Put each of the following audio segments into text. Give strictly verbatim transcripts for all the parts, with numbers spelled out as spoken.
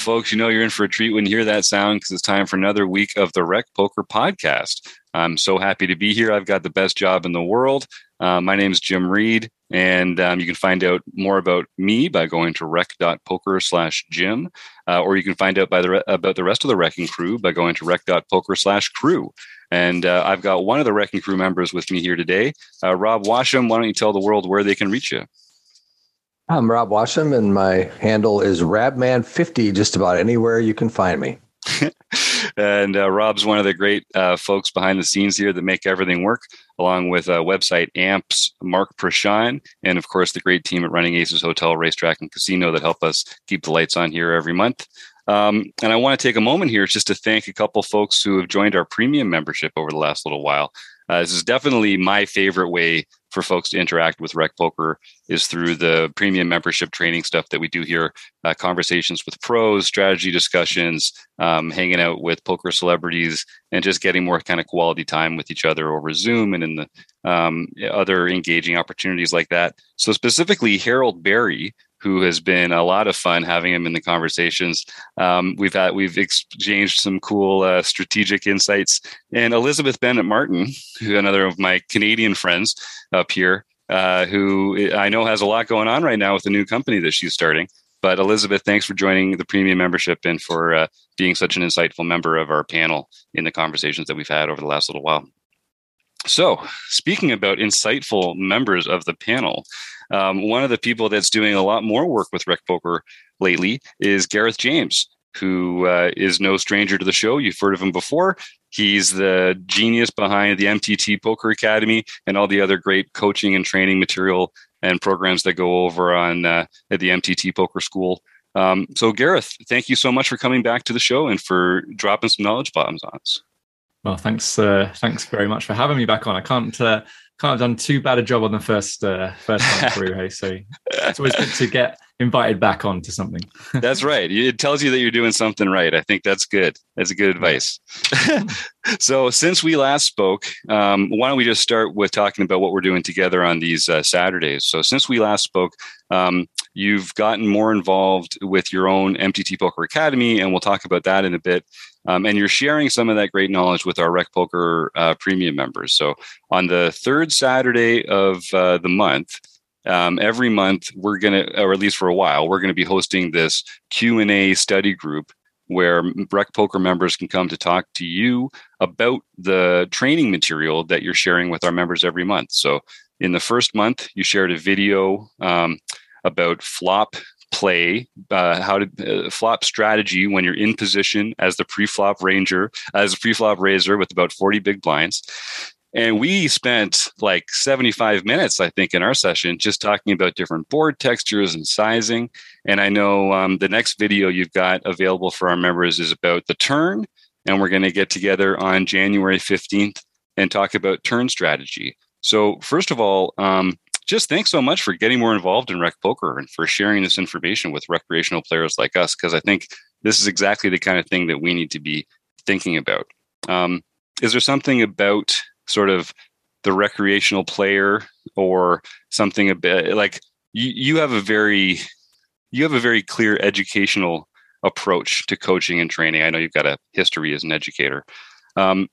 folks, you know you're in for a treat when you hear that sound, because it's time for another week of the Rec Poker Podcast. I'm so happy to be here. I've got the best job in the world. Uh, my name is Jim Reed, and um, you can find out more about me by going to rec.poker slash Jim, uh, or you can find out by the re- about the rest of the Wrecking Crew by going to rec.poker slash crew. And uh, I've got one of the Wrecking Crew members with me here today, uh, Rob Washam. Why don't you tell the world where they can reach you? I'm Rob Washam, and my handle is Rabman fifty, just about anywhere you can find me. And uh, Rob's one of the great uh, folks behind the scenes here that make everything work, along with uh, website Amps, Mark Prashine, and of course the great team at Running Aces Hotel, Racetrack, and Casino that help us keep the lights on here every month. Um, and I want to take a moment here just to thank a couple folks who have joined our premium membership over the last little while. Uh, this is definitely my favorite way for folks to interact with Rec Poker, is through the premium membership training stuff that we do here, uh, conversations with pros, strategy discussions, um, hanging out with poker celebrities, and just getting more kind of quality time with each other over Zoom and in the um, other engaging opportunities like that. So specifically, Harold Berry, who has been a lot of fun having him in the conversations. Um, we've had we've exchanged some cool uh, strategic insights. And Elizabeth Bennett Martin, who another of my Canadian friends up here, uh, who I know has a lot going on right now with the new company that she's starting. But Elizabeth, thanks for joining the premium membership and for uh, being such an insightful member of our panel in the conversations that we've had over the last little while. So, speaking about insightful members of the panel, um, one of the people that's doing a lot more work with Rec Poker lately is Gareth James, who uh, is no stranger to the show. You've heard of him before. He's the genius behind the M T T Poker Academy and all the other great coaching and training material and programs that go over on uh, at the M T T Poker School. Um, so, Gareth, thank you so much for coming back to the show and for dropping some knowledge bombs on us. Well, thanks, uh, thanks very much for having me back on. I can't, uh, can't have done too bad a job on the first, uh, first time through. Hey, so it's always good to get invited back on to something. That's right. It tells you that you're doing something right. I think that's good. That's a good advice. So, since we last spoke, um, why don't we just start with talking about what we're doing together on these uh, Saturdays? So, since we last spoke, um, you've gotten more involved with your own M T T Poker Academy, and we'll talk about that in a bit. Um, and you're sharing some of that great knowledge with our Rec Poker uh, premium members. So on the third Saturday of uh, the month, um, every month we're going to, or at least for a while, we're going to be hosting this Q and A study group where Rec Poker members can come to talk to you about the training material that you're sharing with our members every month. So in the first month, you shared a video um, about flop play, uh, how to uh, flop strategy when you're in position as the pre-flop ranger, as a pre-flop raiser with about forty big blinds. And we spent like seventy-five minutes, I think, in our session just talking about different board textures and sizing. And I know um, the next video you've got available for our members is about the turn. And we're going to get together on January fifteenth and talk about turn strategy. So first of all, um, just thanks so much for getting more involved in Rec Poker and for sharing this information with recreational players like us, because I think this is exactly the kind of thing that we need to be thinking about. Um, is there something about sort of the recreational player or something a bit like you, you have a very you have a very clear educational approach to coaching and training? I know you've got a history as an educator. Um,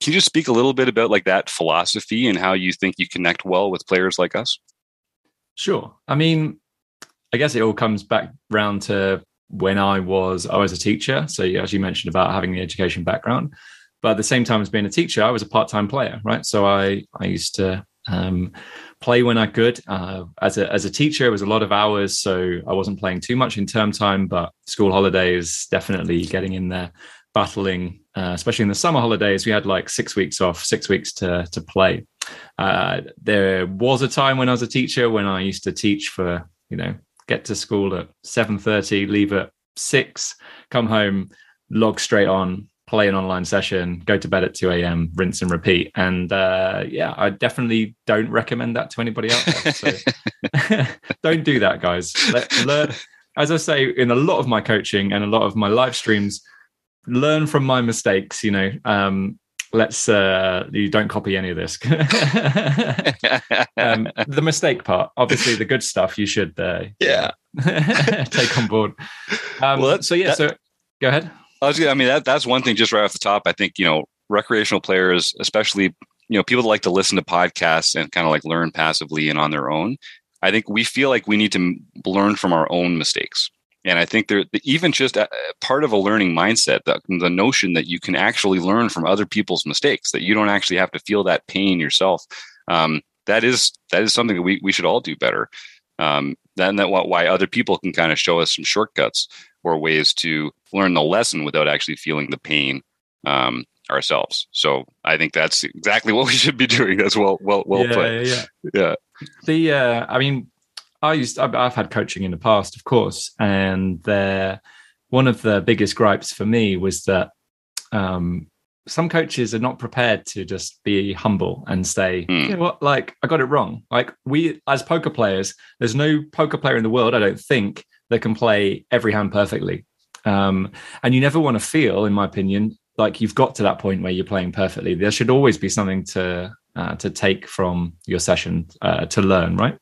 Can you just speak a little bit about like that philosophy and how you think you connect well with players like us? Sure. I mean, I guess it all comes back round to when I was, I was a teacher. So as you mentioned about having the education background, but at the same time as being a teacher, I was a part-time player, right? So I, I used to um, play when I could. Uh, as a, as a teacher, it was a lot of hours. So I wasn't playing too much in term time, but school holidays, definitely getting in there, battling, uh, especially in the summer holidays. We had like six weeks off, six weeks to to play. Uh, there was a time when I was a teacher when I used to teach for, you know, get to school at seven thirty, leave at six, come home, log straight on, play an online session, go to bed at two a.m., rinse and repeat. And uh, yeah, I definitely don't recommend that to anybody out there. So don't do that, guys. Let, learn, as I say, in a lot of my coaching and a lot of my live streams, learn from my mistakes, you know, um, let's uh you don't copy any of this. Um, the mistake part, obviously the good stuff you should uh, yeah take on board. Um, well, so yeah that, so go ahead. I was gonna, I mean that that's one thing just right off the top. I think, you know, recreational players, especially, you know, people that like to listen to podcasts and kind of like learn passively and on their own, I think we feel like we need to learn from our own mistakes. And I think they're even just a, part of a learning mindset, the, the notion that you can actually learn from other people's mistakes, that you don't actually have to feel that pain yourself. Um, that is that is something that we, we should all do better. Um, then that why other people can kind of show us some shortcuts or ways to learn the lesson without actually feeling the pain um, ourselves. So I think that's exactly what we should be doing. That's well well well yeah, put. Yeah, yeah. yeah. The uh, I mean. I used, I've had coaching in the past, of course, and the, one of the biggest gripes for me was that um, some coaches are not prepared to just be humble and say, mm. you know what, like, I got it wrong. Like, we, as poker players, there's no poker player in the world, I don't think, that can play every hand perfectly. Um, and you never want to feel, in my opinion, like you've got to that point where you're playing perfectly. There should always be something to uh, to take from your session uh, to learn, right?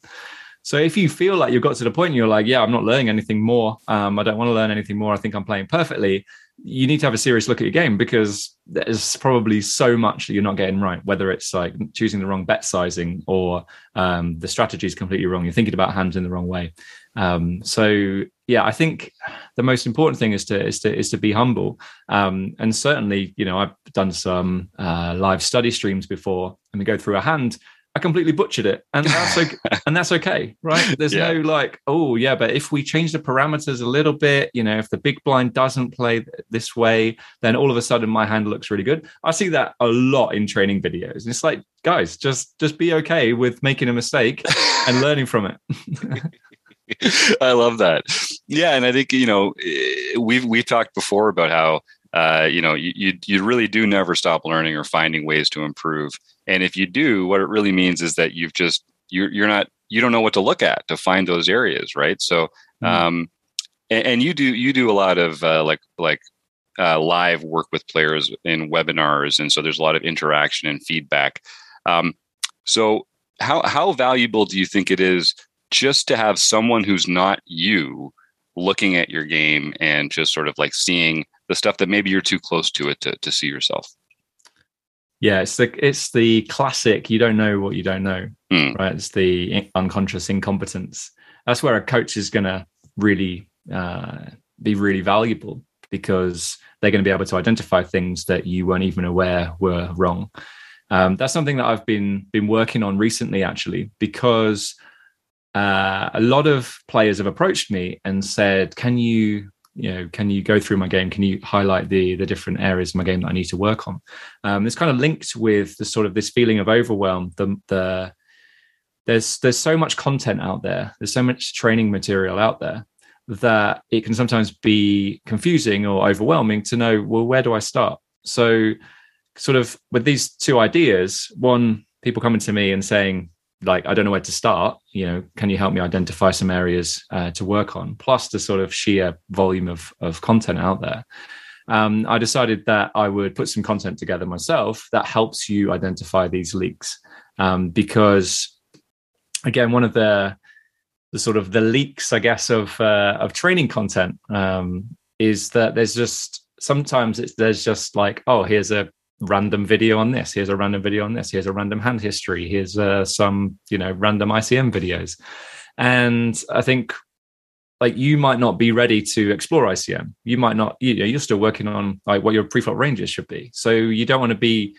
So if you feel like you've got to the point and you're like, yeah, I'm not learning anything more. Um, I don't want to learn anything more. I think I'm playing perfectly. You need to have a serious look at your game, because there's probably so much that you're not getting right, whether it's like choosing the wrong bet sizing or um, the strategy is completely wrong. You're thinking about hands in the wrong way. Um, so, yeah, I think the most important thing is to is to, is to be humble. Um, and certainly, you know, I've done some uh, live study streams before, and we go through a hand, I completely butchered it, and that's okay, and that's okay, right? There's yeah. no like, oh yeah, but if we change the parameters a little bit, you know, if the big blind doesn't play this way, then all of a sudden my hand looks really good. I see that a lot in training videos, and it's like, guys, just just be okay with making a mistake and learning from it. I love that. Yeah, and I think, you know, we've we've talked before about how uh, you know you, you you really do never stop learning or finding ways to improve. And if you do, what it really means is that you've just, you're, you're not, you don't know what to look at to find those areas. Right. So, mm-hmm. um, and, and you do, you do a lot of uh, like, like uh, live work with players in webinars. And so there's a lot of interaction and feedback. Um, so how, how valuable do you think it is just to have someone who's not you looking at your game and just sort of like seeing the stuff that maybe you're too close to it to, to see yourself? Yeah, it's the it's the classic, you don't know what you don't know, mm. right? It's the unconscious incompetence. That's where a coach is going to really uh, be really valuable, because they're going to be able to identify things that you weren't even aware were wrong. Um, that's something that I've been been working on recently, actually, because uh, a lot of players have approached me and said, "Can you?" You know, can you go through my game? Can you highlight the the different areas of my game that I need to work on? Um, it's kind of linked with the sort of this feeling of overwhelm. The, the there's there's so much content out there. There's so much training material out there that it can sometimes be confusing or overwhelming to know, well, where do I start? So sort of with these two ideas, one, people coming to me and saying, like, I don't know where to start, you know, can you help me identify some areas uh, to work on? Plus the sort of sheer volume of, of content out there. Um, I decided that I would put some content together myself that helps you identify these leaks. Um, because again, one of the, the sort of the leaks, I guess, of, uh, of training content um, is that there's just, sometimes it's, there's just like, oh, here's a random video on this, here's a random video on this, here's a random hand history, here's uh, some, you know, random I C M videos. And I think, like, you might not be ready to explore I C M. You might not, you know, you're still working on like what your preflop ranges should be. So you don't want to be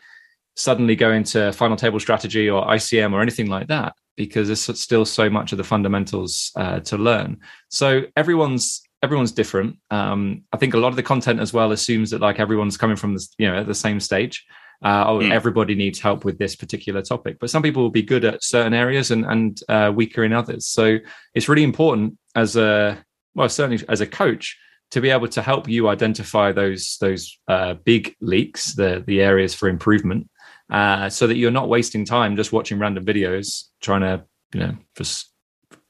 suddenly going to final table strategy or I C M or anything like that, because there's still so much of the fundamentals uh, to learn. So everyone's Everyone's different. Um, I think a lot of the content as well assumes that like everyone's coming from the, you know, at the same stage. Uh, oh, mm. Everybody needs help with this particular topic. But some people will be good at certain areas and and uh, weaker in others. So it's really important as a well, certainly as a coach, to be able to help you identify those those uh, big leaks, the the areas for improvement, uh, so that you're not wasting time just watching random videos trying to, you know, just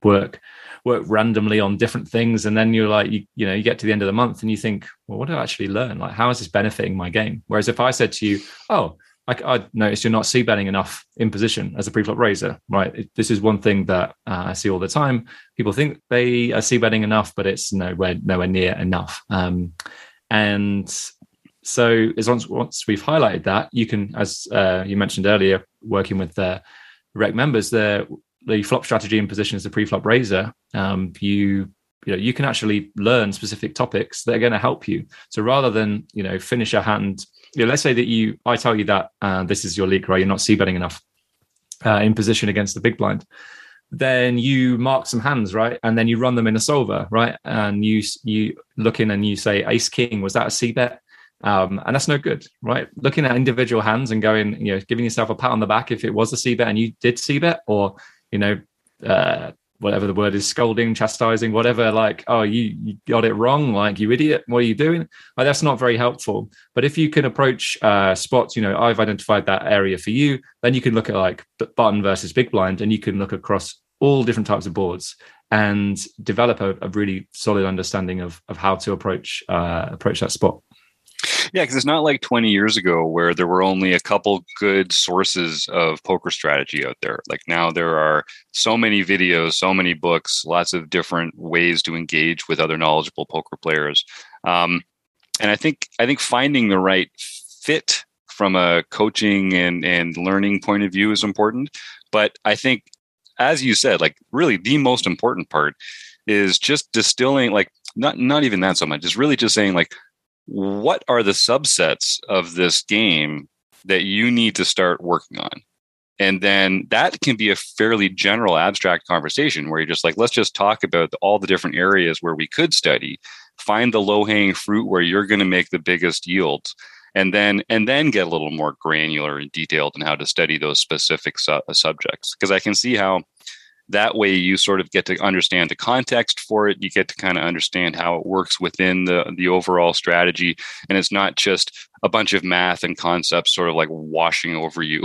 work. work randomly on different things, and then you're like, you, you know, you get to the end of the month and you think, well, what do I actually learn? Like, how is this benefiting my game? Whereas if I said to you, oh, I, I noticed you're not c-betting enough in position as a pre-flop raiser, right? It, this is one thing that uh, I see all the time. People think they are c-betting enough, but it's nowhere nowhere near enough. Um, and so as once once we've highlighted that, you can, as uh, you mentioned earlier, working with the rec members, the the flop strategy in position as a pre-flop raiser, um, you. You know, you can actually learn specific topics that are going to help you. So rather than, you know, finish a hand, you know, let's say that you, I tell you that uh, this is your leak, right? You're not c-betting enough uh, in position against the big blind. Then you mark some hands, right? And then you run them in a solver, right? And you you look in and you say, ace king, was that a c-bet? Um, and that's no good, right? Looking at individual hands and going, you know, giving yourself a pat on the back if it was a c-bet and you did c-bet, or, you know, uh, whatever the word is, scolding, chastising, whatever, like, oh, you, you got it wrong, like, you idiot, what are you doing? Like, that's not very helpful. But if you can approach uh, spots, you know, I've identified that area for you, then you can look at like button versus big blind, and you can look across all different types of boards and develop a, a really solid understanding of of how to approach uh, approach that spot. Yeah, because it's not like twenty years ago where there were only a couple good sources of poker strategy out there. Like now there are so many videos, so many books, lots of different ways to engage with other knowledgeable poker players. Um, and I think I think finding the right fit from a coaching and, and learning point of view is important. But I think, as you said, like really the most important part is just distilling, like not not even that so much. It's really just saying like, what are the subsets of this game that you need to start working on? And then that can be a fairly general abstract conversation where you're just like, let's just talk about all the different areas where we could study, find the low-hanging fruit where you're going to make the biggest yields, and then and then get a little more granular and detailed in how to study those specific su- subjects. Because I can see how that way you sort of get to understand the context for it. You get to kind of understand how it works within the, the overall strategy. And it's not just a bunch of math and concepts sort of like washing over you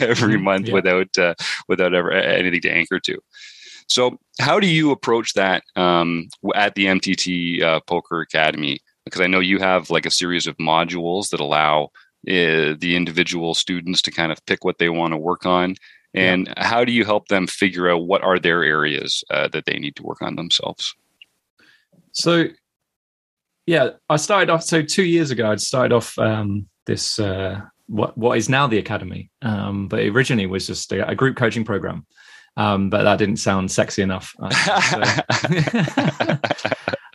every month yeah. without uh, without ever anything to anchor to. So how do you approach that um, at the M T T uh, Poker Academy? Because I know you have like a series of modules that allow uh, the individual students to kind of pick what they want to work on. And how do you help them figure out what are their areas uh, that they need to work on themselves? So, yeah, I started off. So two years ago, I'd started off um, this uh, what what is now the academy, um, but it originally was just a, a group coaching program. Um, but that didn't sound sexy enough. I think, so.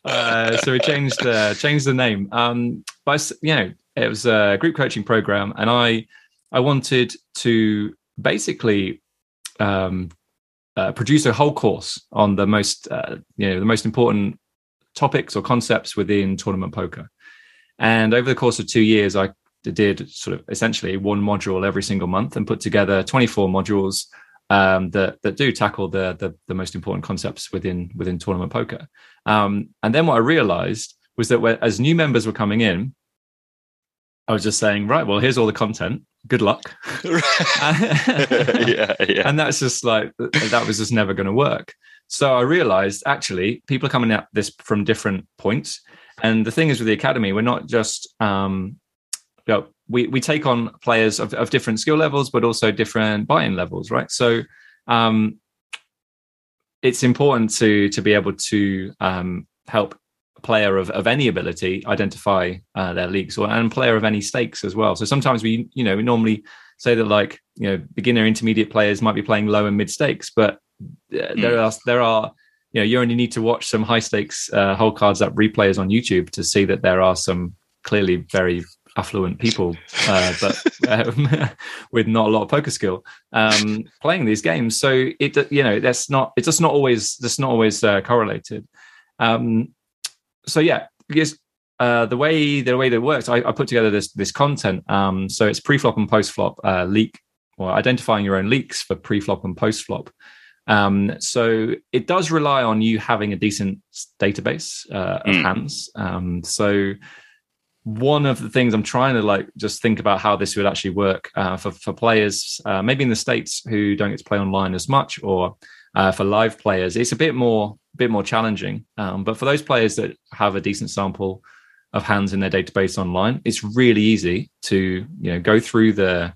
uh, so we changed uh, changed the name. Um, but you know, it was a group coaching program, and I I wanted to. basically um, uh, produce a whole course on the most, uh, you know, the most important topics or concepts within tournament poker. And over the course of two years, I did sort of essentially one module every single month and put together twenty-four modules um, that that do tackle the, the the most important concepts within within tournament poker. Um, and then what I realized was that when, as new members were coming in, I was just saying, right, well, here's all the content. Good luck. yeah, yeah. And that's just like, that was just never going to work. So I realized actually people are coming at this from different points. And the thing is with the academy, we're not just, um, you know, we, we take on players of, of different skill levels, but also different buy-in levels, right? So um, it's important to to be able to um, help player of, of any ability identify uh, their leagues, or and player of any stakes as well. So sometimes we, you know, we normally say that like, you know, beginner intermediate players might be playing low and mid stakes, but mm. there are, there are, you know, you only need to watch some high stakes uh, whole cards up replays on YouTube to see that there are some clearly very affluent people, uh, but um, with not a lot of poker skill um, playing these games. So it, you know, that's not, it's just not always, that's not always uh, correlated. Um, So yeah, because uh, the way the way that it works, I, I put together this this content. Um, so it's pre-flop and post-flop uh, leak, or identifying your own leaks for pre-flop and post-flop. Um, so it does rely on you having a decent database uh, of mm. hands. Um, so one of the things I'm trying to like just think about how this would actually work uh, for for players, uh, maybe in the States who don't get to play online as much, or uh, for live players, it's a bit more. bit more challenging um, but for those players that have a decent sample of hands in their database online, it's really easy to, you know, go through the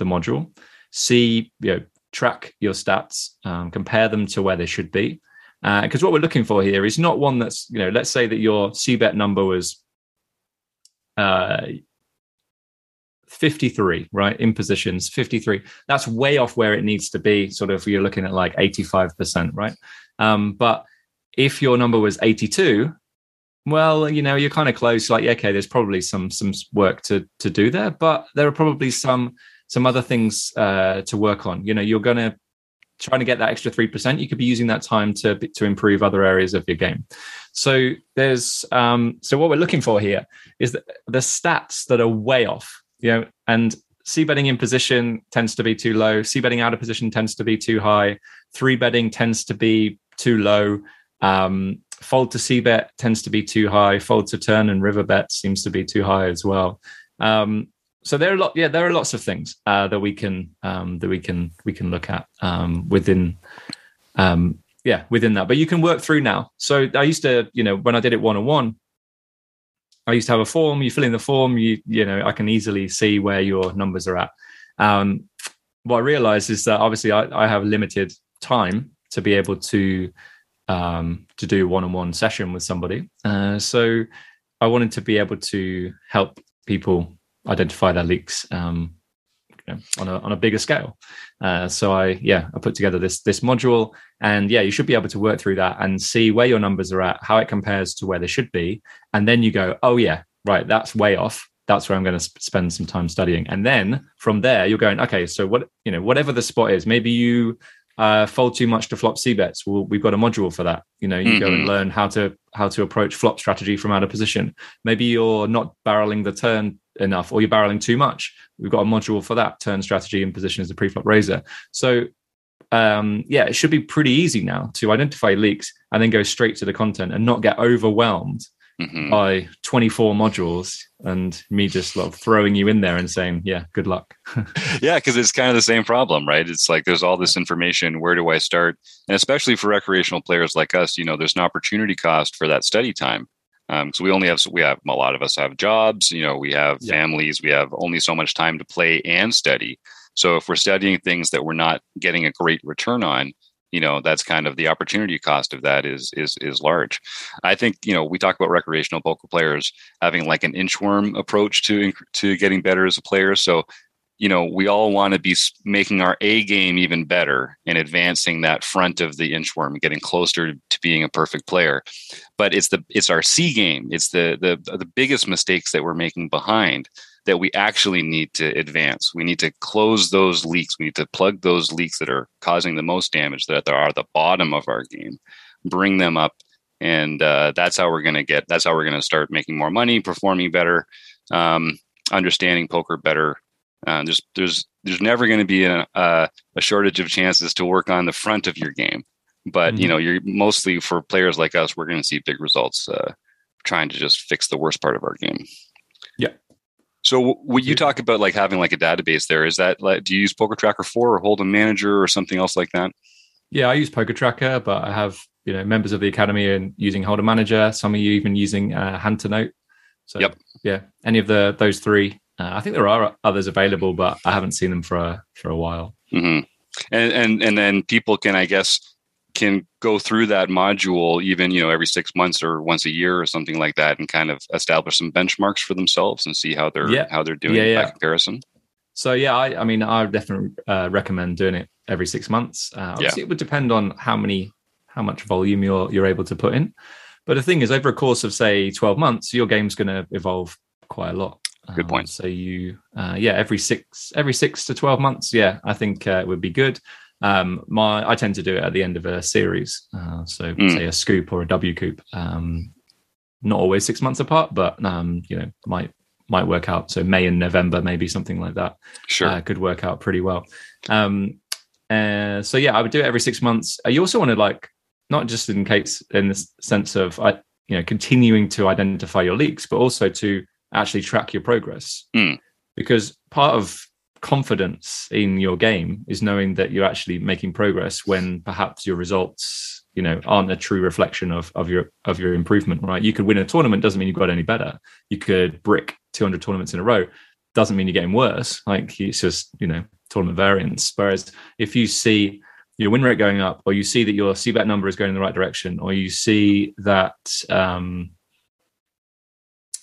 the module, see, you know, track your stats, um, compare them to where they should be. Because uh, what we're looking for here is not one that's, you know, let's say that your C-bet number was uh, fifty-three, right? In positions, fifty-three. That's way off where it needs to be, sort of, you're looking at like eighty-five percent, right? Um, but if your number was eighty-two, well, you know, you're kind of close. Like, okay, there's probably some some work to to do there, but there are probably some some other things uh, to work on. You know, you're going to trying to get that extra three percent. You could be using that time to to improve other areas of your game. So there's um, so what we're looking for here is the, the stats that are way off. You know, and c-betting in position tends to be too low. C-betting out of position tends to be too high. Three betting tends to be too low. Um, fold to c-bet tends to be too high. Fold to turn and river bet seems to be too high as well. Um, so there are a lot, yeah, there are lots of things uh, that we can um, that we can we can look at um, within, um, yeah, within that. But you can work through now. So I used to, you know, when I did it one on one, I used to have a form. You fill in the form. You you know, I can easily see where your numbers are at. Um, what I realized is that obviously I, I have limited time to be able to. Um, to do one-on-one session with somebody. Uh, so I wanted to be able to help people identify their leaks um, you know, on, a, on a bigger scale. Uh, so I, yeah, I put together this, this module, and yeah, you should be able to work through that and see where your numbers are at, how it compares to where they should be. And then you go, oh yeah, right. That's way off. That's where I'm going to sp- spend some time studying. And then from there you're going, okay, so what, you know, whatever the spot is, maybe you, Uh, fold too much to flop c-bets. Well, we've got a module for that. You know, you mm-hmm. go and learn how to how to approach flop strategy from out of position. Maybe you're not barreling the turn enough, or you're barreling too much. We've got a module for that. Turn strategy in position as a pre-flop raiser. So, um, yeah, it should be pretty easy now to identify leaks and then go straight to the content and not get overwhelmed mm-hmm. by twenty-four modules and me just like throwing you in there and saying, yeah, good luck. Yeah, because it's kind of the same problem, right? It's like there's all this information. Where do I start? And especially for recreational players like us, you know, there's an opportunity cost for that study time. Um, so we only have, we have a lot of us have jobs, you know, we have yeah. families, we have only so much time to play and study. So if we're studying things that we're not getting a great return on, you know, that's kind of the opportunity cost of that is is is large. I think, you know, we talk about recreational poker players having like an inchworm approach to to getting better as a player. So, you know, we all want to be making our A game even better and advancing that front of the inchworm, getting closer to being a perfect player. But it's the it's our C game. It's the the the biggest mistakes that we're making behind that we actually need to advance. We need to close those leaks. We need to plug those leaks that are causing the most damage, that are at the bottom of our game, bring them up. And uh, that's how we're going to get, that's how we're going to start making more money, performing better, um, understanding poker better. Uh, there's, there's, there's never going to be a, uh, a shortage of chances to work on the front of your game, but mm-hmm. you know, you're mostly for players like us, we're going to see big results uh, trying to just fix the worst part of our game. Yeah. So when you talk about like having like a database there, is that like, do you use PokerTracker four or Hold'em Manager or something else like that? Yeah, I use PokerTracker, but I have, you know, members of the academy and using Hold'em Manager. Some of you even using uh, Hand to Note. So yep. yeah, any of the those three. Uh, I think there are others available, but I haven't seen them for a, for a while. Mm-hmm. And, and and then people can, I guess, can go through that module even, you know, every six months or once a year or something like that, and kind of establish some benchmarks for themselves and see how they're yeah. how they're doing yeah, yeah. by comparison. So yeah, I, I mean, I definitely uh, recommend doing it every six months. Uh, obviously, yeah. it would depend on how many how much volume you're you're able to put in. But the thing is, over a course of say twelve months, your game's going to evolve quite a lot. Good point. Um, so you, uh, yeah, every six every six to twelve months, yeah, I think uh, it would be good. Um, my, I tend to do it at the end of a series. Uh, so mm. say a scoop or a W coop, um, not always six months apart, but, um, you know, might, might work out. So May and November, maybe something like that. Sure. Uh, could work out pretty well. Um, uh, so yeah, I would do it every six months. You also want to like, not just in case in the sense of, I, you know, continuing to identify your leaks, but also to actually track your progress mm. because part of confidence in your game is knowing that you're actually making progress when perhaps your results, you know, aren't a true reflection of of your of your improvement, right? You could win a tournament, doesn't mean you've got any better. You could brick two hundred tournaments in a row, doesn't mean you're getting worse. Like, it's just, you know, tournament variance. Whereas if you see your win rate going up, or you see that your C BET number is going in the right direction, or you see that um,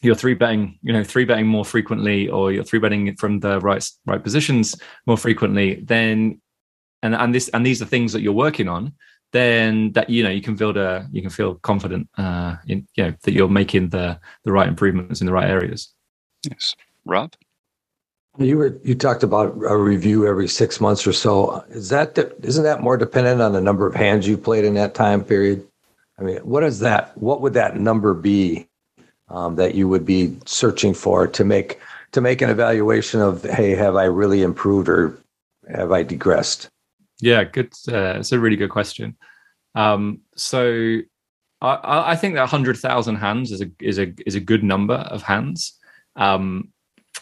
you're three betting, you know, three betting more frequently, or you're three betting from the right right positions more frequently, then and and this and these are things that you're working on, then that, you know, you can build a you can feel confident uh, in, you know, that you're making the the right improvements in the right areas. Yes, Rob. You were you talked about a review every six months or so. Is that isn't that more dependent on the number of hands you played in that time period? I mean, what is that? What would that number be um, that you would be searching for to make to make an evaluation of, hey, have I really improved or have I digressed? Yeah, good. Uh, it's a really good question. Um, so, I, I think that one hundred thousand hands is a is a is a good number of hands, um,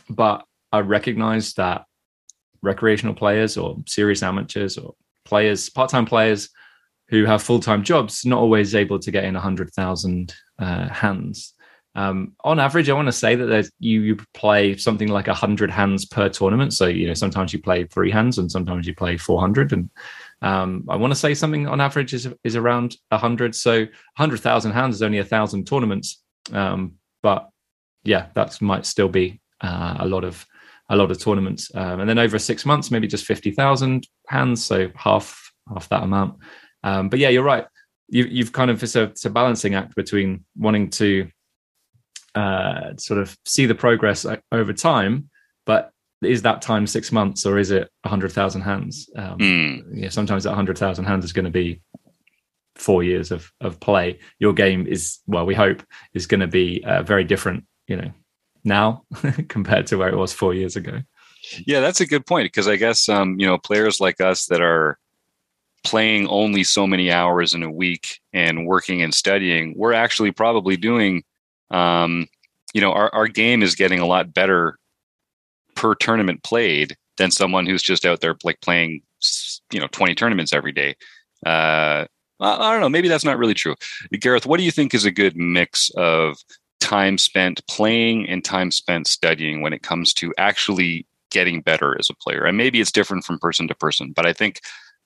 but I recognize that recreational players or serious amateurs or players, part-time players who have full-time jobs, not always able to get in one hundred thousand uh, hands. Um, on average, I want to say that there's, you, you play something like one hundred hands per tournament. So, you know, sometimes you play three hands and sometimes you play four hundred. And um, I want to say something on average is, is around one hundred. So one hundred thousand hands is only one thousand tournaments. Um, but yeah, that might still be uh, a lot of a lot of tournaments, um, and then over six months, maybe just fifty thousand hands, so half half that amount. Um, but yeah, you're right. You, you've kind of, it's a, it's a balancing act between wanting to uh, sort of see the progress over time, but is that time six months or is it one hundred thousand hands? Um, mm. Yeah, sometimes that one hundred thousand hands is going to be four years of, of play. Your game is, well, we hope, is going to be uh, very different, you know, now compared to where it was four years ago. Yeah, that's a good point, because I guess, um, you know, players like us that are playing only so many hours in a week and working and studying, we're actually probably doing, um, you know, our, our game is getting a lot better per tournament played than someone who's just out there like playing, you know, twenty tournaments every day. Uh, I, I don't know. Maybe that's not really true. Gareth, what do you think is a good mix of time spent playing and time spent studying when it comes to actually getting better as a player? And maybe it's different from person to person, but I think,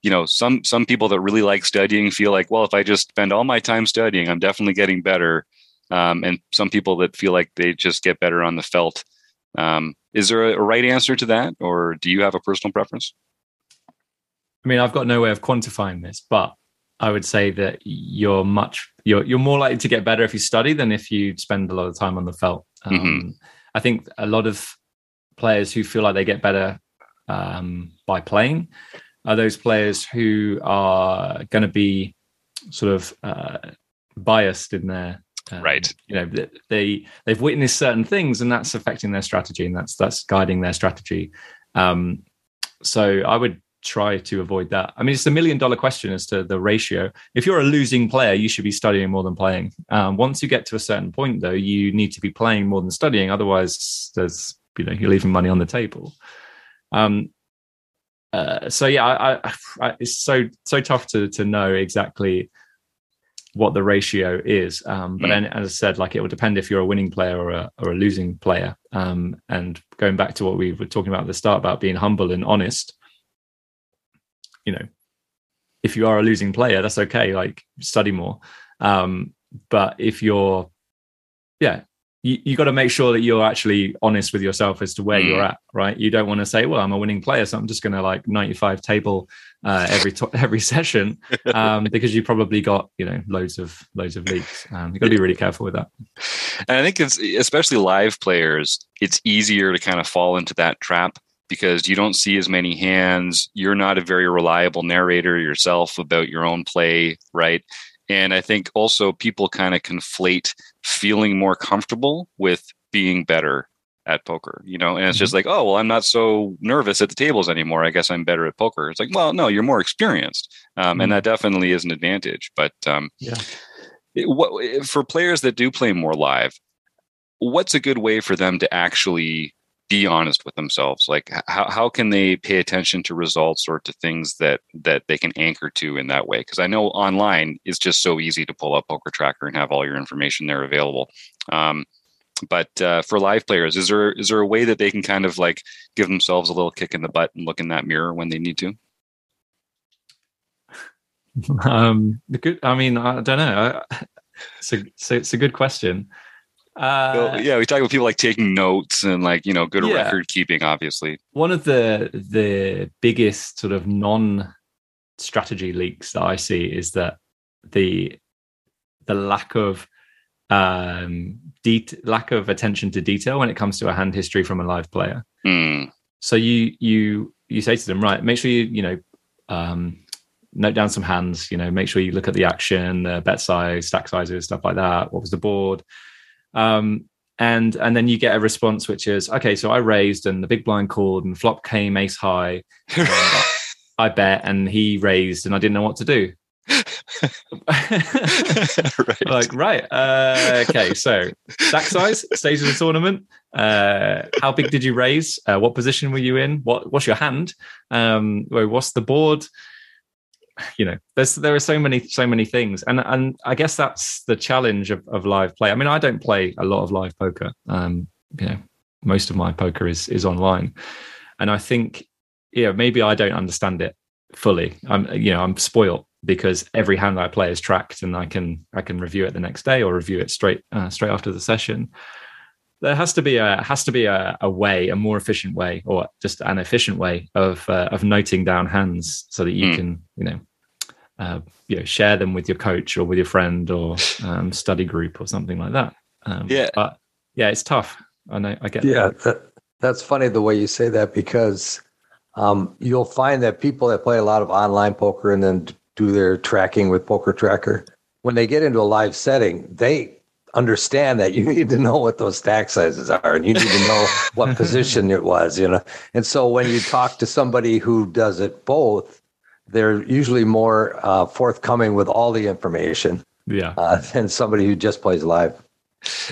you know, some some people that really like studying feel like, well, if I just spend all my time studying, I'm definitely getting better. Um, and some people that feel like they just get better on the felt. Um, is there a, a right answer to that? Or do you have a personal preference? I mean, I've got no way of quantifying this, but I would say that you're much you're you're more likely to get better if you study than if you spend a lot of time on the felt. Um, mm-hmm. I think a lot of players who feel like they get better um, by playing are those players who are going to be sort of uh, biased in their um, right. You know, they they've witnessed certain things and that's affecting their strategy and that's that's guiding their strategy. Um, so I would try to avoid that. I mean, it's a million dollar question as to the ratio. If you're a losing player, you should be studying more than playing. Um, once you get to a certain point, though, you need to be playing more than studying. Otherwise, there's, you know, you're leaving money on the table. Um, uh, so yeah, I, I, I, it's so so tough to to know exactly what the ratio is. Um, but mm. then, as I said, like, it will depend if you're a winning player or a or a losing player. Um, and going back to what we were talking about at the start about being humble and honest. You know, if you are a losing player, that's okay. Like, study more. Um, but if you're, yeah, you, you got to make sure that you're actually honest with yourself as to where mm. you're at, right? You don't want to say, well, I'm a winning player, so I'm just going to like ninety-five table uh, every to- every session um, because you probably got, you know, loads of, loads of leaks. Um, you got to be really careful with that. And I think it's, especially live players, it's easier to kind of fall into that trap, because you don't see as many hands, you're not a very reliable narrator yourself about your own play, right? And I think also people kind of conflate feeling more comfortable with being better at poker, you know? And it's just like, oh, well, I'm not so nervous at the tables anymore. I guess I'm better at poker. It's like, well, no, you're more experienced. Um, mm-hmm. And that definitely is an advantage. But um, yeah. it, what, for players that do play more live, what's a good way for them to actually be honest with themselves? Like, how, how can they pay attention to results or to things that, that they can anchor to in that way? Because I know online it's just so easy to pull up PokerTracker and have all your information there available. Um, But uh, for live players, is there is there a way that they can kind of like give themselves a little kick in the butt and look in that mirror when they need to? Um, the good. I mean, I don't know. It's a, so it's a good question. Uh, so, yeah, we talk about people like taking notes and like, you know, good yeah. record keeping. Obviously, one of the the biggest sort of non strategy leaks that I see is that the the lack of um de- lack of attention to detail when it comes to a hand history from a live player. Mm. So you you you say to them, right, make sure you you know um note down some hands, you know, make sure you look at the action, the bet size, stack sizes, stuff like that. What was the board? Um, and and then you get a response which is, okay, so I raised and the big blind called and flop came ace high. I bet and he raised and I didn't know what to do. Right. Like, right. Uh, okay, so stack size, stage of the tournament. Uh, how big did you raise? Uh, what position were you in? What What's your hand? Um, what's the board? You know, there's there are so many so many things, and and I guess that's the challenge of, of live play. I mean, I don't play a lot of live poker. Um, you know, most of my poker is is online, and I think yeah, maybe I don't understand it fully. I'm you know I'm spoiled because every hand I play is tracked, and I can I can review it the next day or review it straight uh, straight after the session. There has to be a has to be a, a way, a more efficient way, or just an efficient way of uh, of noting down hands so that you mm. can you know. Uh, you know, share them with your coach or with your friend or um, study group or something like that. Um, yeah, but yeah, it's tough. I know. I get. Yeah, that. That, that's funny the way you say that because um, you'll find that people that play a lot of online poker and then do their tracking with PokerTracker, when they get into a live setting, they understand that you need to know what those stack sizes are and you need to know what position it was. You know, and so when you talk to somebody who does it both, they're usually more uh, forthcoming with all the information yeah. uh, than somebody who just plays live.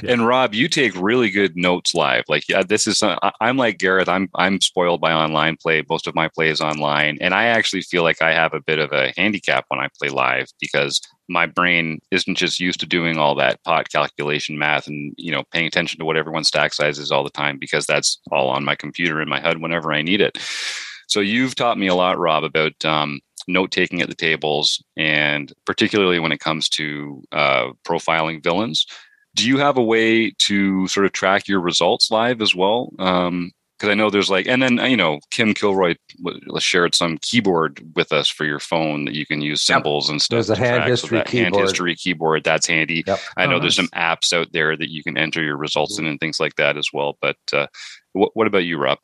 Yeah. And Rob, you take really good notes live. Like yeah, this is uh, I'm like Gareth. I'm I'm spoiled by online play. Most of my play is online, and I actually feel like I have a bit of a handicap when I play live because my brain isn't just used to doing all that pot calculation math and you know paying attention to what everyone's stack size is all the time because that's all on my computer in my H U D whenever I need it. So you've taught me a lot, Rob, about um, note-taking at the tables, and particularly when it comes to uh, profiling villains. Do you have a way to sort of track your results live as well? Because um, I know there's like, and then, you know, Kim Kilroy shared some keyboard with us for your phone that you can use symbols yep. and stuff. There's a hand history keyboard. Hand history keyboard, that's handy. Yep. I know oh, there's nice. some apps out there that you can enter your results mm-hmm. in and things like that as well. But uh, wh- what about you, Rob?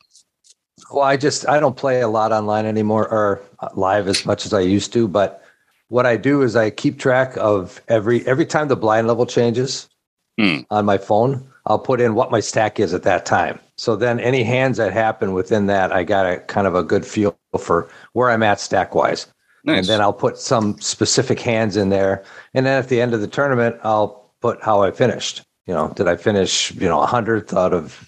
Well, I just, I don't play a lot online anymore or live as much as I used to. But what I do is I keep track of every, every time the blind level changes mm. on my phone, I'll put in what my stack is at that time. So then any hands that happen within that, I got a kind of a good feel for where I'm at stack wise. Nice. And then I'll put some specific hands in there. And then at the end of the tournament, I'll put how I finished. You know, did I finish, you know, a hundredth out of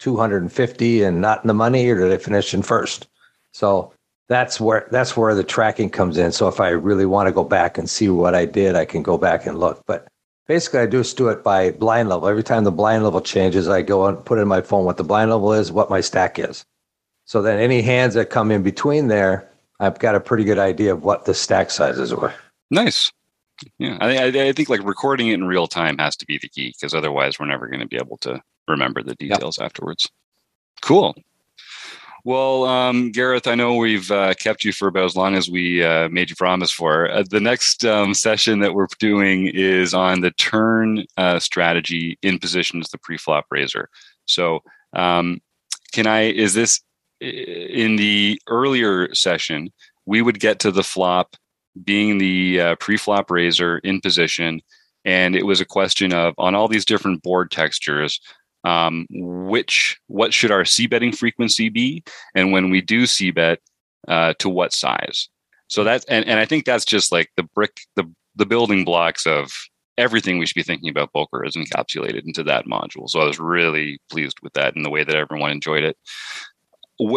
two hundred fifty and not in the money, or did I finish in first? So that's where that's where the tracking comes in. So if I really want to go back and see what I did, I can go back and look. But basically, I just do it by blind level. Every time the blind level changes, I go and put in my phone what the blind level is, what my stack is. So then any hands that come in between there, I've got a pretty good idea of what the stack sizes were. Nice. Yeah, I, I, I think like recording it in real time has to be the key because otherwise we're never going to be able to remember the details yep. afterwards. Cool. Well, um, Gareth, I know we've uh, kept you for about as long as we uh, made you promise for. Uh, the next um, session that we're doing is on the turn uh, strategy in positions, the pre-flop raiser. So um, can I, is this in the earlier session, we would get to the flop being the uh, pre-flop raiser in position. And it was a question of on all these different board textures, um, which what should our c-betting frequency be, and when we do c-bet, uh, to what size? So that's and, and I think that's just like the brick, the the building blocks of everything we should be thinking about poker is encapsulated into that module. So I was really pleased with that and the way that everyone enjoyed it.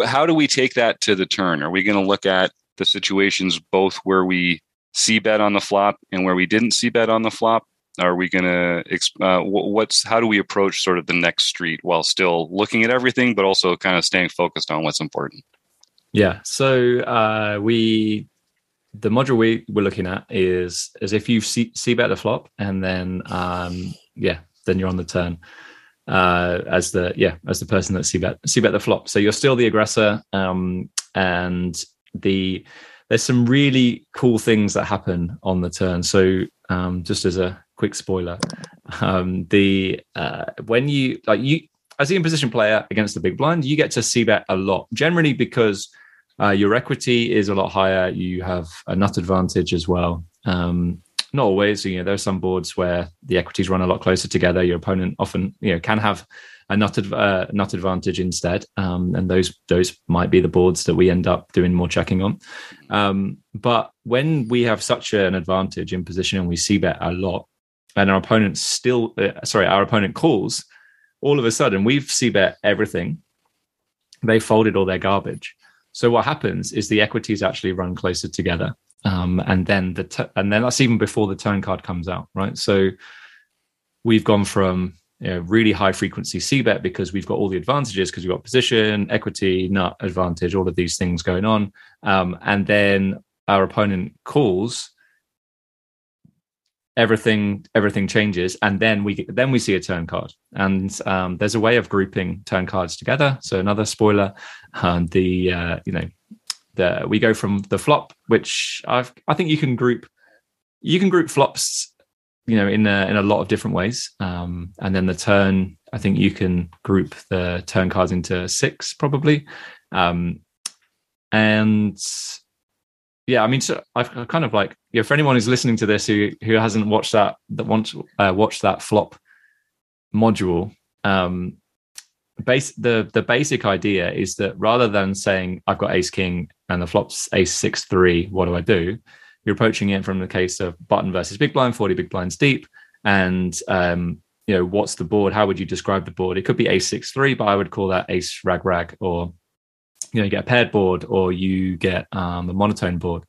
How do we take that to the turn? Are we going to look at the situations both where we c-bet on the flop and where we didn't c-bet on the flop? Are we going to, uh, what's, how do we approach sort of the next street while still looking at everything, but also kind of staying focused on what's important? Yeah. So uh, we, the module we were looking at is, is if you see, see bet the flop and then, um, yeah, then you're on the turn uh, as the, yeah, as the person that see bet, see bet the flop. So you're still the aggressor. Um, and the, there's some really cool things that happen on the turn. So um, just as a quick spoiler, um, the uh, when you like you as the in-position player against the big blind, you get to see bet a lot, generally because uh, your equity is a lot higher. You have a nut advantage as well. Um, not always. You know, there are some boards where the equities run a lot closer together. Your opponent often, you know, can have a nut, adv- uh, nut advantage instead. Um, and those those might be the boards that we end up doing more checking on. Um, but when we have such an advantage in position and we see bet a lot, and our opponent still, uh, sorry, our opponent calls, all of a sudden we've see bet everything. They folded all their garbage. So what happens is the equities actually run closer together. Um, and then the t- and then that's even before the turn card comes out, right? So we've gone from, you know, really high frequency see bet because we've got all the advantages, because we've got position, equity, nut advantage, all of these things going on. Um, and then our opponent calls, everything, everything changes. And then we, then we see a turn card, and um, there's a way of grouping turn cards together. So another spoiler, um, the, uh, you know, the, we go from the flop, which I've, I think you can group, you can group flops, you know, in a, in a lot of different ways. Um, and then the turn, I think you can group the turn cards into six probably. Um, and yeah, I mean, so I've kind of like, you know, for anyone who's listening to this, who, who hasn't watched that, that wants uh, watched that flop module, um, base, the, the basic idea is that rather than saying I've got ace king and the flop's ace six, three, what do I do? You're approaching it from the case of button versus big blind, forty big blinds deep. And, um, you know, what's the board? How would you describe the board? It could be ace six, three, but I would call that ace rag rag, or, you know, you get a paired board, or you get um, a monotone board.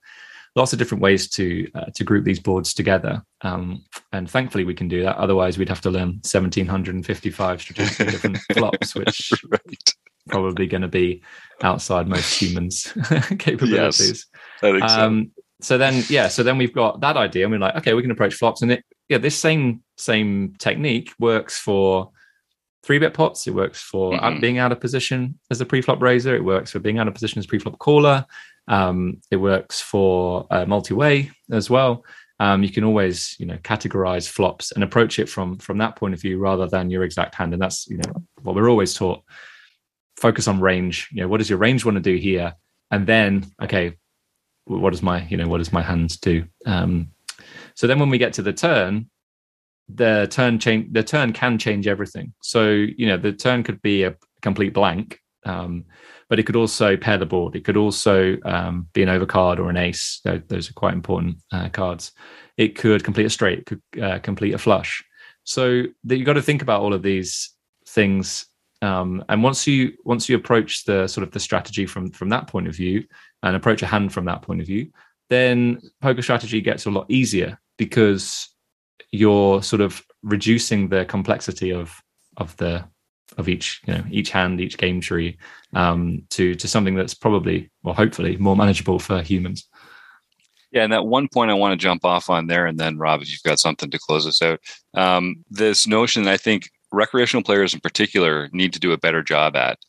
Lots of different ways to, uh, to group these boards together. Um, and thankfully we can do that. Otherwise we'd have to learn one thousand seven hundred fifty-five strategically different flops, which right. probably going to be outside most humans' capabilities. Yes, that makes um, sense. So then, yeah, so then we've got that idea, and we're like, okay, we can approach flops. And it, yeah, this same same technique works for three-bet pots. It works for mm-hmm. being out of position as a pre-flop raiser. It works for being out of position as pre-flop caller. Um, it works for uh, multi-way as well. Um, you can always, you know, categorize flops and approach it from, from that point of view rather than your exact hand. And that's, you know, what we're always taught. Focus on range. You know, what does your range want to do here? And then, okay, what does my, you know, what does my hands do? Um, so then when we get to the turn, the turn change, the turn can change everything. So, you know, the turn could be a complete blank, um, but it could also pair the board. It could also um, be an overcard or an ace. So those are quite important uh, cards. It could complete a straight, it could uh, complete a flush. So that you've got to think about all of these things. Um, and once you, once you approach the sort of the strategy from, from that point of view, and approach a hand from that point of view, then poker strategy gets a lot easier because you're sort of reducing the complexity of of the of each, you know, each hand, each game tree, um, to to something that's probably, well, hopefully more manageable for humans. Yeah, and that one point I want to jump off on there, and then Rob, if you've got something to close us out, um, this notion that I think recreational players in particular need to do a better job at,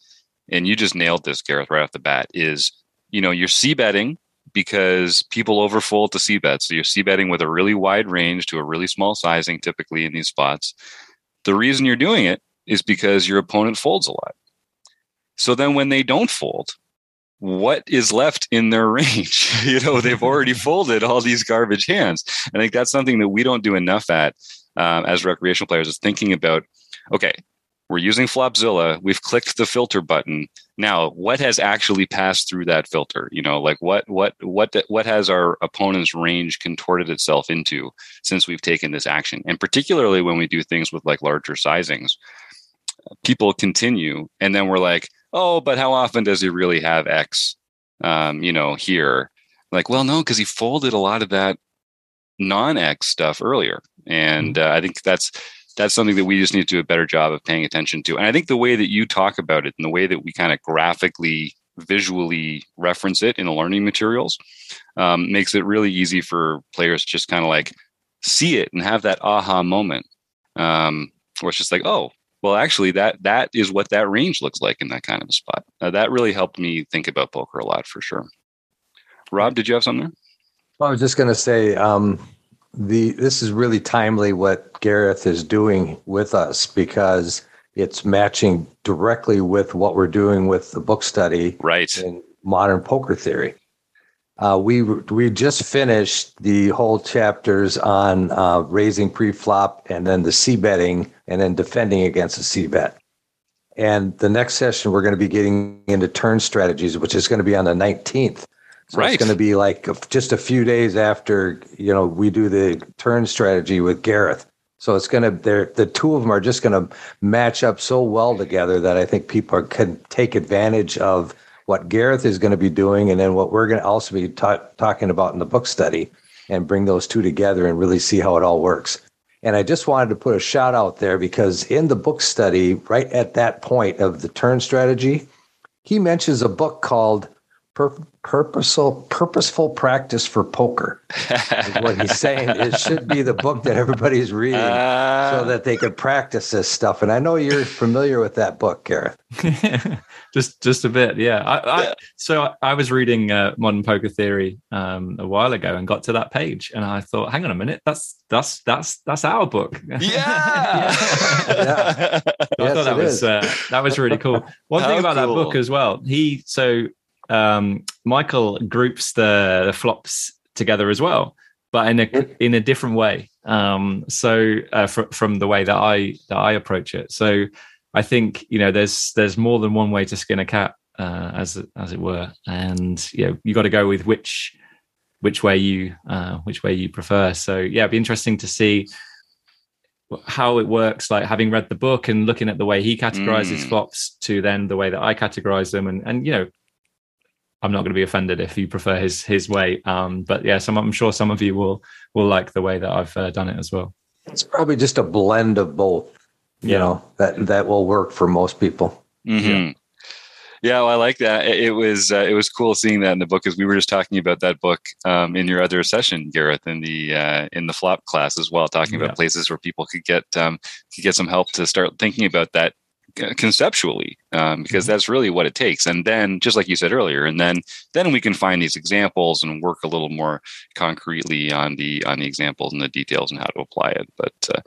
and you just nailed this, Gareth, right off the bat, is, you know, you're see betting because people overfold to see bet. So you're see betting with a really wide range to a really small sizing, typically in these spots. The reason you're doing it is because your opponent folds a lot. So then when they don't fold, what is left in their range? You know, they've already folded all these garbage hands. I think that's something that we don't do enough at um, as recreational players, is thinking about, okay, we're using Flopzilla. We've clicked the filter button. Now, what has actually passed through that filter? You know, like what, what, what, what has our opponent's range contorted itself into since we've taken this action? And particularly when we do things with like larger sizings, people continue, and then we're like, oh, but how often does he really have X? Um, you know, here, like, well, no, because he folded a lot of that non-X stuff earlier. And uh, I think that's that's something that we just need to do a better job of paying attention to. And I think the way that you talk about it and the way that we kind of graphically, visually reference it in the learning materials um, makes it really easy for players to just kind of like see it and have that aha moment um, where it's just like, oh, well, actually, that that is what that range looks like in that kind of a spot. Uh, that really helped me think about poker a lot, for sure. Rob, did you have something there? Well, I was just going to say, um, the this is really timely what Gareth is doing with us, because it's matching directly with what we're doing with the book study, right, in Modern Poker Theory. Uh, we we just finished the whole chapters on uh, raising pre-flop, and then the c-betting, and then defending against the c-bet. And the next session, we're going to be getting into turn strategies, which is going to be on the nineteenth. So right. It's going to be like just a few days after, you know, we do the turn strategy with Gareth. So it's going to, they're, the two of them are just going to match up so well together that I think people are, can take advantage of what Gareth is going to be doing, and then what we're going to also be ta- talking about in the book study, and bring those two together and really see how it all works. And I just wanted to put a shout out there, because in the book study, right at that point of the turn strategy, he mentions a book called Pur- Purposeful Purposeful Practice for Poker. What he's saying, it should be the book that everybody's reading uh... so that they could practice this stuff. And I know you're familiar with that book, Gareth. Just, just a bit, yeah. I, I, so I was reading uh, Modern Poker Theory um, a while ago, and got to that page, and I thought, "Hang on a minute, that's that's that's that's our book." Yeah, yeah. yeah. I yes, thought that was uh, that was really cool. One How thing about cool. that book as well, he so um, Michael groups the, the flops together as well, but in a in a different way. Um, so uh, fr- from the way that I that I approach it, so. I think, you know, there's there's more than one way to skin a cat, uh, as as it were, and you know you got to go with which which way you uh, which way you prefer. So yeah, it'd be interesting to see how it works. Like having read the book and looking at the way he categorizes mm. flops to then the way that I categorize them, and and you know, I'm not going to be offended if you prefer his his way. Um, but yeah, some I'm sure some of you will will like the way that I've uh, done it as well. It's probably just a blend of both. You yeah. know, that that will work for most people. Mm-hmm. Yeah. Yeah, well, I like that. It was uh, it was cool seeing that in the book, because we were just talking about that book um, in your other session, Gareth, in the uh, in the flop class as well, talking about yeah. places where people could get um, could get some help to start thinking about that conceptually, um, because mm-hmm. that's really what it takes. And then, just like you said earlier, and then then we can find these examples and work a little more concretely on the on the examples and the details and how to apply it. But uh,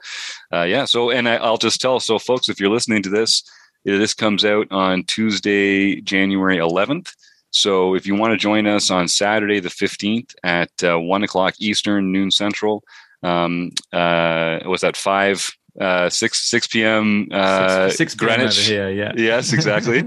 uh, yeah, so and I, I'll just tell so folks, if you're listening to this, this comes out on Tuesday, January eleventh. So if you want to join us on Saturday the fifteenth at uh, one o'clock Eastern, noon Central, um, uh, was that five? Uh, six six p m. Uh, six, six Greenwich. P M over here, yeah. Yes, exactly.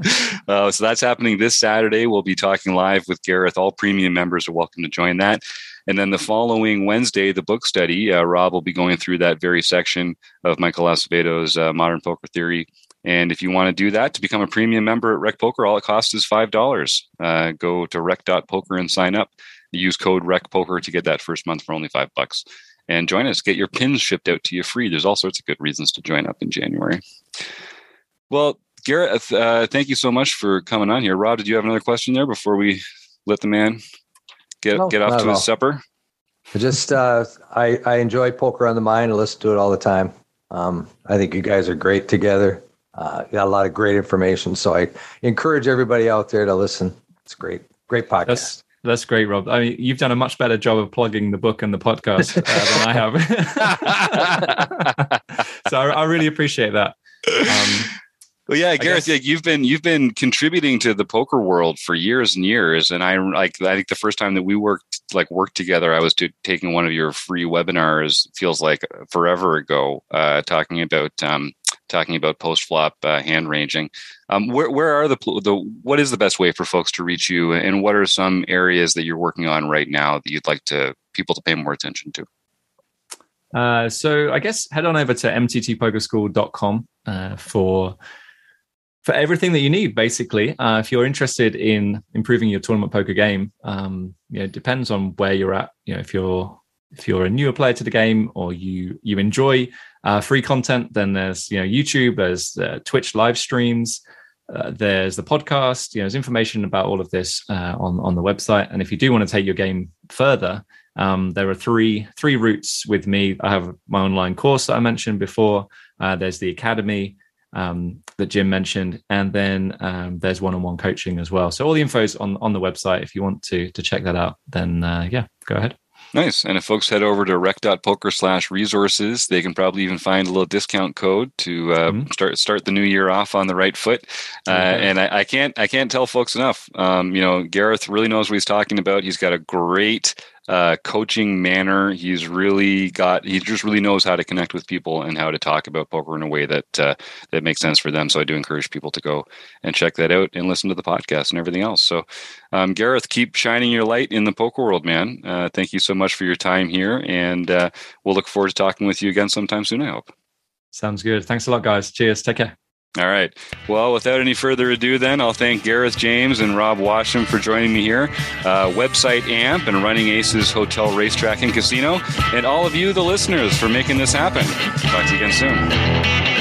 uh, so that's happening this Saturday. We'll be talking live with Gareth. All premium members are welcome to join that. And then the following Wednesday, the book study. Uh, Rob will be going through that very section of Michael Acevedo's uh, Modern Poker Theory. And if you want to do that, to become a premium member at Rec Poker, all it costs is five dollars. Uh, go to rec dot poker and sign up. Use code RecPoker to get that first month for only five bucks. And join us. Get your pins shipped out to you free. There's all sorts of good reasons to join up in January. Well, Gareth, uh, thank you so much for coming on here. Rob, did you have another question there before we let the man get no, get off to his supper? I just uh, I I enjoy Poker on the Mind. I listen to it all the time. Um, I think you guys are great together. Uh, got a lot of great information. So I encourage everybody out there to listen. It's great, great podcast. That's- That's great, Rob. I mean, you've done a much better job of plugging the book and the podcast uh, than I have. So I, I really appreciate that. Um, well, yeah, Gareth, yeah, you've been you've been contributing to the poker world for years and years. And I like I think the first time that we worked like worked together, I was to, taking one of your free webinars. Feels like forever ago, uh, talking about um, talking about post flop uh, hand ranging. Um, where, where are the, the, what is the best way for folks to reach you, and what are some areas that you're working on right now that you'd like to people to pay more attention to? Uh, so I guess head on over to m t t poker school dot com uh, for, for everything that you need, basically. Uh, if you're interested in improving your tournament poker game, um, you know, it depends on where you're at. You know, if you're if you're a newer player to the game or you you enjoy uh, free content, then there's you know YouTube, there's uh, Twitch live streams, uh, there's the podcast. You know, there's information about all of this uh, on on the website. And if you do want to take your game further, um, there are three three routes with me. I have my online course that I mentioned before. Uh, there's the academy um, that Jim mentioned, and then um, there's one-on-one coaching as well. So all the info is on on the website. If you want to to check that out, then uh, yeah, go ahead. Nice. And if folks head over to rec.poker slash resources, they can probably even find a little discount code to uh, mm-hmm. start start the new year off on the right foot. Uh, mm-hmm. And I, I can't I can't tell folks enough. Um, you know, Gareth really knows what he's talking about. He's got a great uh, coaching manner. He's really got he just really knows how to connect with people and how to talk about poker in a way that uh, that makes sense for them. So I do encourage people to go and check that out and listen to the podcast and everything else. So um, Gareth, keep shining your light in the poker world, man. Uh, thank you so much for your time here, and uh, we'll look forward to talking with you again sometime soon, I hope. Sounds good. Thanks a lot, guys. Cheers. Take care. All right. Well, without any further ado, then, I'll thank Gareth James and Rob Washam for joining me here. Uh, website A M P and Running Aces Hotel, Racetrack, and Casino. And all of you, the listeners, for making this happen. Talk to you again soon.